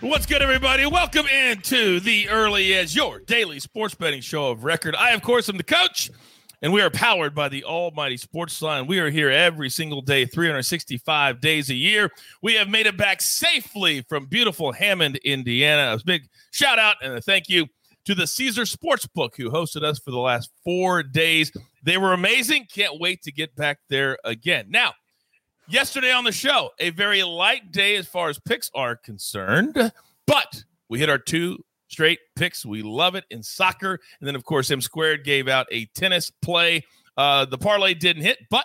What's good, everybody? Welcome into the Early Edge, your daily sports betting show of record. I, of course, am the coach, and we are powered by the almighty SportsLine. We are here every single day, 365 days a year. We have made it back safely from beautiful Hammond, Indiana. A big shout out and a thank you to the Caesars Sportsbook, who hosted us for the last 4 days. They were amazing. Can't wait to get back there again. Now, yesterday on the show, a very light day as far as picks are concerned, but we hit our 2 straight picks. We love it in soccer. And then, of course, M Squared gave out a tennis play. The parlay didn't hit, but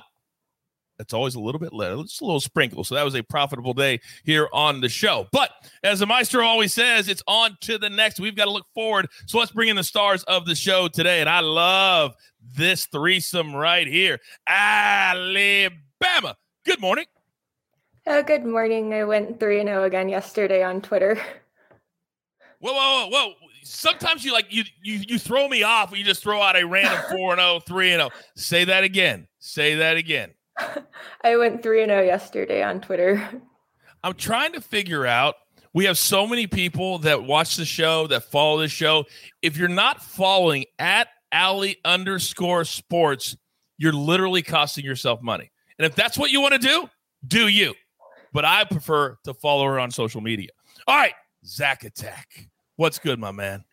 that's always a little bit later. It's a little sprinkle. So that was a profitable day here on the show. But as the Maestro always says, it's on to the next. We've got to look forward. So let's bring in the stars of the show today. And I love this threesome right here. Alabama. Good morning. Oh, good morning. I went 3-0 again yesterday on Twitter. Whoa. Sometimes you throw me off when you just throw out a random 4-0, 3-0. Say that again. I went 3-0 yesterday on Twitter. I'm trying to figure out, we have so many people that watch the show, that follow the show. If you're not following at Allie_sports, you're literally costing yourself money. And if that's what you want to do, do you. But I prefer to follow her on social media. All right, Zach Attack. What's good, my man?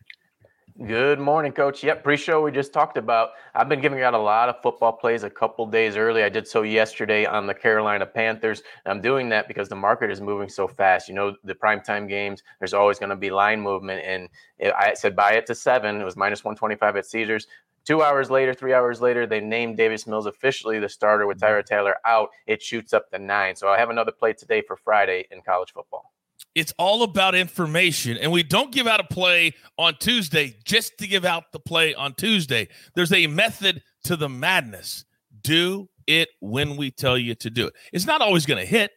Good morning, Coach. Yep, pre-show we just talked about. I've been giving out a lot of football plays a couple days early. I did so yesterday on the Carolina Panthers. And I'm doing that because the market is moving so fast. You know, the primetime games, there's always going to be line movement. And I said buy it to 7. It was minus 125 at Caesars. 2 hours later, 3 hours later, they named Davis Mills officially the starter with Tyra Taylor out. It shoots up to 9. So I have another play today for Friday in college football. It's all about information, and we don't give out a play on Tuesday just to give out the play on Tuesday. There's a method to the madness. Do it when we tell you to do it. It's not always going to hit,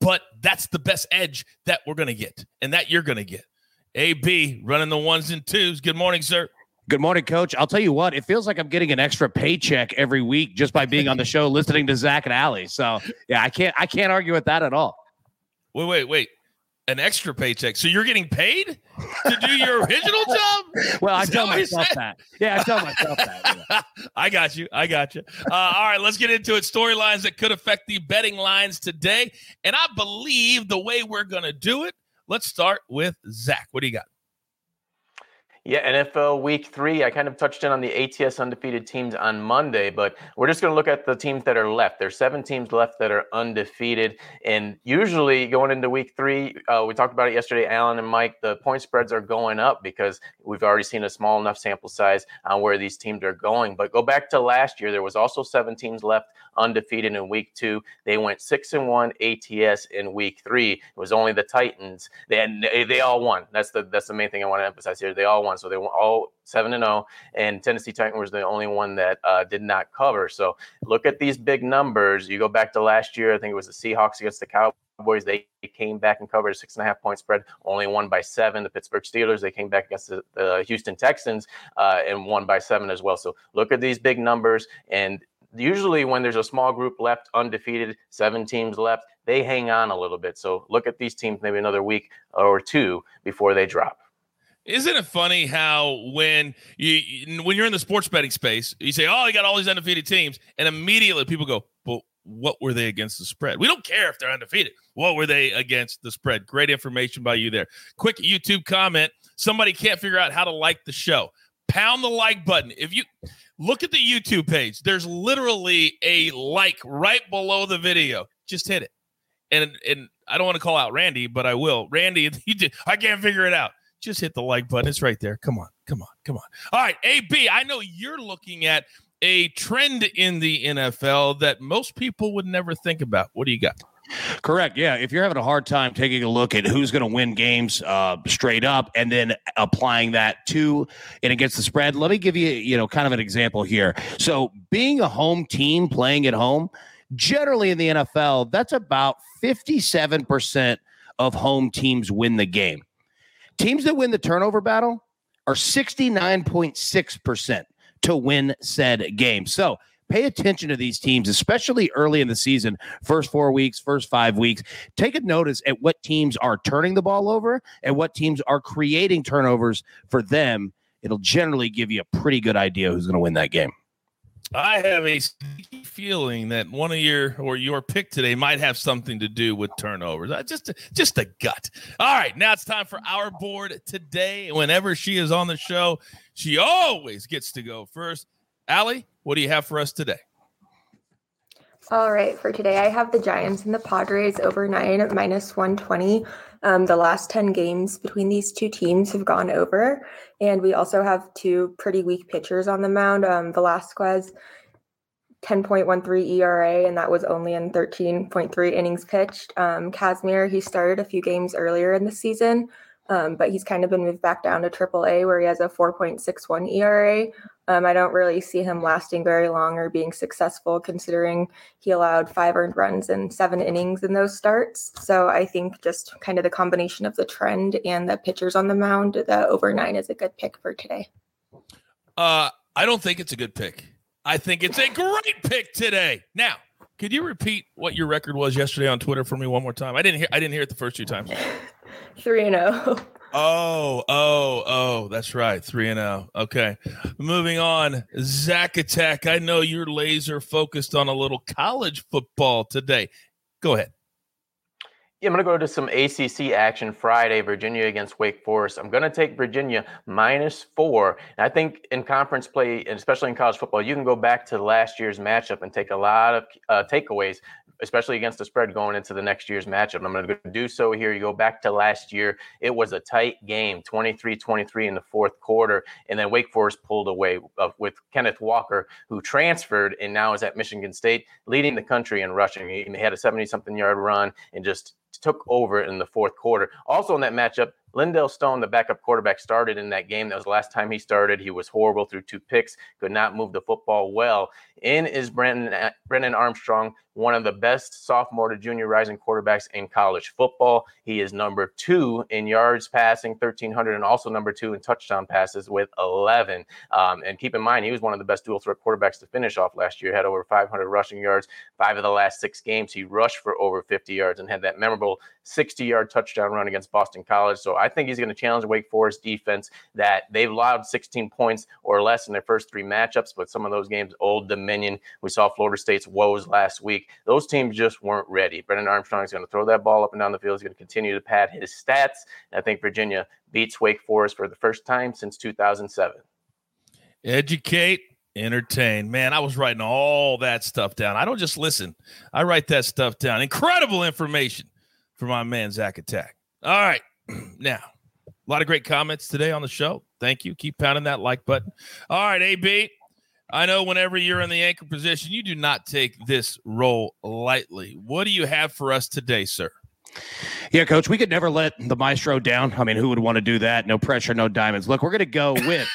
but that's the best edge that we're going to get and that you're going to get. AB running the 1s and 2s. Good morning, sir. Good morning, Coach. I'll tell you what, it feels like I'm getting an extra paycheck every week just by being on the show, listening to Zach and Allie. So, yeah, I can't argue with that at all. Wait. An extra paycheck. So you're getting paid to do your original job? Well, I tell myself that. Yeah, I tell myself that. Yeah. I got you. All right, let's get into it. Storylines that could affect the betting lines today. And I believe the way we're going to do it, let's start with Zach. What do you got? Yeah, NFL Week 3, I kind of touched in on the ATS undefeated teams on Monday, but we're just going to look at the teams that are left. There's 7 teams left that are undefeated, and usually going into Week 3, we talked about it yesterday, Alan and Mike, the point spreads are going up because we've already seen a small enough sample size on where these teams are going. But go back to last year, there was also 7 teams left undefeated in Week 2. They went 6-1 ATS in Week 3. It was only the Titans. They all won. That's the main thing I want to emphasize here. They all won. So they were all 7-0, and Tennessee Titans was the only one that did not cover. So look at these big numbers. You go back to last year, I think it was the Seahawks against the Cowboys. They came back and covered a 6.5 point spread, only won by 7. The Pittsburgh Steelers, they came back against the Houston Texans and won by 7 as well. So look at these big numbers, and usually when there's a small group left undefeated, 7 teams left, they hang on a little bit. So look at these teams maybe another week or 2 before they drop. Isn't it funny how when you're in the sports betting space, you say, oh, you got all these undefeated teams, and immediately people go, well, what were they against the spread? We don't care if they're undefeated. What were they against the spread? Great information by you there. Quick YouTube comment. Somebody can't figure out how to like the show. Pound the like button. If you look at the YouTube page, there's literally a like right below the video. Just hit it. And I don't want to call out Randy, but I will. Randy, I can't figure it out. Just hit the like button. It's right there. Come on. All right, AB, I know you're looking at a trend in the NFL that most people would never think about. What do you got? Correct. Yeah. If you're having a hard time taking a look at who's going to win games straight up and then applying that to and against the spread, let me give you, kind of an example here. So being a home team playing at home, generally in the NFL, that's about 57% of home teams win the game. Teams that win the turnover battle are 69.6% to win said game. So Pay attention to these teams, especially early in the season, first 4 weeks, first 5 weeks. Take a notice at what teams are turning the ball over and what teams are creating turnovers for them. It'll generally give you a pretty good idea who's going to win that game. I have a sneaky feeling that one of your pick today might have something to do with turnovers. Just a gut. All right, now it's time for our board today. Whenever she is on the show, she always gets to go first. Allie, what do you have for us today? All right, for today, I have the Giants and the Padres over 9 at minus 120. The last 10 games between these two teams have gone over, and we also have two pretty weak pitchers on the mound. Velasquez, 10.13 ERA, and that was only in 13.3 innings pitched. Casimir, he started a few games earlier in the season, but he's kind of been moved back down to AAA, where he has a 4.61 ERA. I don't really see him lasting very long or being successful, considering he allowed 5 earned runs in 7 innings in those starts. So I think just kind of the combination of the trend and the pitchers on the mound, the over 9 is a good pick for today. I don't think it's a good pick. I think it's a great pick today. Now, could you repeat what your record was yesterday on Twitter for me one more time? I didn't hear it the first two times. 3-0. Oh, that's right. 3-0. Okay. Moving on. Zach Attack, I know you're laser focused on a little college football today. Go ahead. Yeah, I'm going to go to some ACC action Friday, Virginia against Wake Forest. I'm going to take Virginia -4. And I think in conference play, and especially in college football, you can go back to last year's matchup and take a lot of takeaways, especially against the spread going into the next year's matchup. I'm going to do so here. You go back to last year. It was a tight game, 23-23 in the fourth quarter. And then Wake Forest pulled away with Kenneth Walker, who transferred and now is at Michigan State, leading the country in rushing. He had a 70-something yard run and just took over in the fourth quarter. Also in that matchup, Lindell Stone, the backup quarterback, started in that game. That was the last time he started. He was horrible through 2 picks, could not move the football well. In is Brandon Armstrong, one of the best sophomore to junior rising quarterbacks in college football. He is number 2 in yards passing, 1,300, and also number 2 in touchdown passes with 11. And keep in mind, he was one of the best dual threat quarterbacks to finish off last year. Had over 500 rushing yards. 5 of the last 6 games, he rushed for over 50 yards and had that memorable 60-yard touchdown run against Boston College. So I think he's going to challenge Wake Forest defense that they've allowed 16 points or less in their first 3 matchups, but some of those games, Old Dominion, we saw Florida State's woes last week. Those teams just weren't ready. Brendan Armstrong is going to throw that ball up and down the field. He's going to continue to pad his stats. And I think Virginia beats Wake Forest for the first time since 2007. Educate, entertain. Man, I was writing all that stuff down. I don't just listen. I write that stuff down. Incredible information for my man, Zach Attack. All right. Now, a lot of great comments today on the show. Thank you. Keep pounding that like button. All right, AB, I know whenever you're in the anchor position, you do not take this role lightly. What do you have for us today, sir? Yeah, Coach, we could never let the maestro down. I mean, who would want to do that? No pressure, no diamonds. Look, we're going to go with...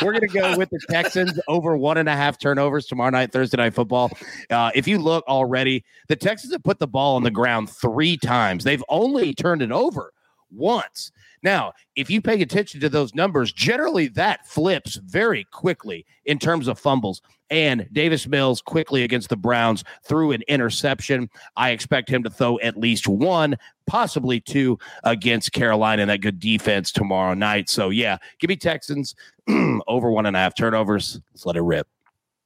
We're going to go with the Texans over 1.5 turnovers tomorrow night, Thursday Night Football. If you look already, the Texans have put the ball on the ground 3 times. They've only turned it over once. Now, if you pay attention to those numbers, generally that flips very quickly in terms of fumbles. And Davis Mills quickly against the Browns threw an interception. I expect him to throw at least 1, possibly 2 against Carolina and that good defense tomorrow night. So, yeah, give me Texans over 1.5 turnovers. Let's let it rip.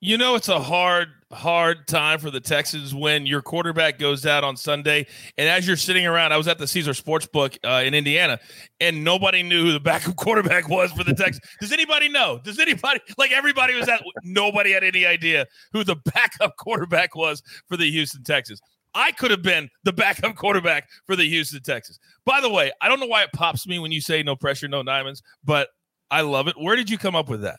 You know, it's a hard time for the Texans when your quarterback goes out on Sunday. And as you're sitting around, I was at the Caesars Sportsbook in Indiana, and nobody knew who the backup quarterback was for the Texans. Does anybody know? Does anybody? Like, everybody was at – nobody had any idea who the backup quarterback was for the Houston Texans. I could have been the backup quarterback for the Houston Texans. By the way, I don't know why it pops me when you say no pressure, no diamonds, but I love it. Where did you come up with that?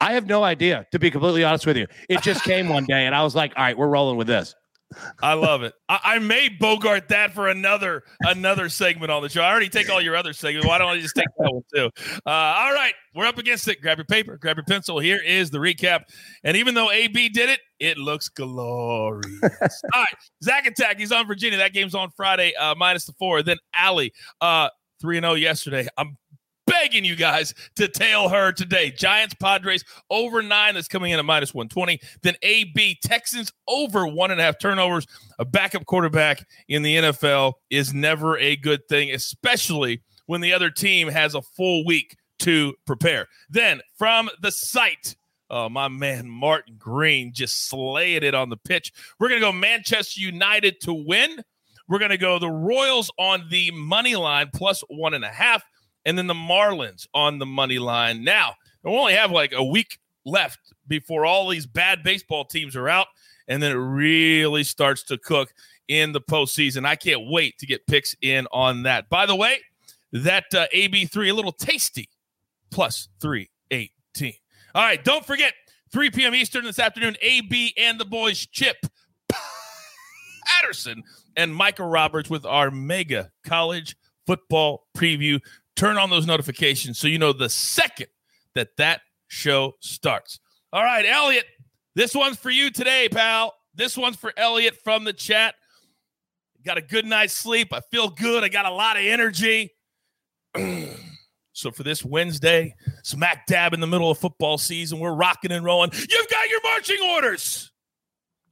I have no idea, to be completely honest with you. It just came one day, and I was like, all right, we're rolling with this. I love it. I may bogart that for another segment on the show. I already take all your other segments. Why don't I just take that one, too? All right, we're up against it. Grab your paper. Grab your pencil. Here is the recap. And even though AB did it, it looks glorious. All right, Zach Attack, he's on Virginia. That game's on Friday, -4. Then Allie, 3-0 yesterday. I'm begging you guys to tail her today. Giants, Padres, over 9. That's coming in at minus 120. Then AB, Texans, over 1.5 turnovers. A backup quarterback in the NFL is never a good thing, especially when the other team has a full week to prepare. Then from the site, my man Martin Green just slayed it on the pitch. We're going to go Manchester United to win. We're going to go the Royals on the money line plus 1.5, and then the Marlins on the money line. Now, we only have like a week left before all these bad baseball teams are out, and then it really starts to cook in the postseason. I can't wait to get picks in on that. By the way, that AB3, a little tasty, plus 318. All right, don't forget, 3 p.m. Eastern this afternoon, AB and the boys, Chip Patterson and Michael Roberts with our mega college football preview. Turn on those notifications so you know the second that show starts. All right, Elliot, this one's for you today, pal. This one's for Elliot from the chat. Got a good night's sleep. I feel good. I got a lot of energy. So for this Wednesday, smack dab in the middle of football season, we're rocking and rolling. You've got your marching orders.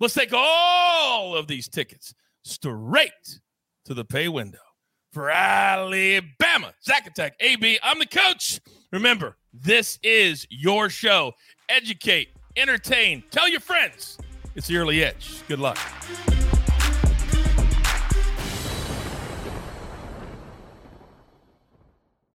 Let's take all of these tickets straight to the pay window for Alabama. Zach Attack, AB, I'm the coach. Remember, this is your show. Educate, entertain, tell your friends. It's the Early Edge. Good luck.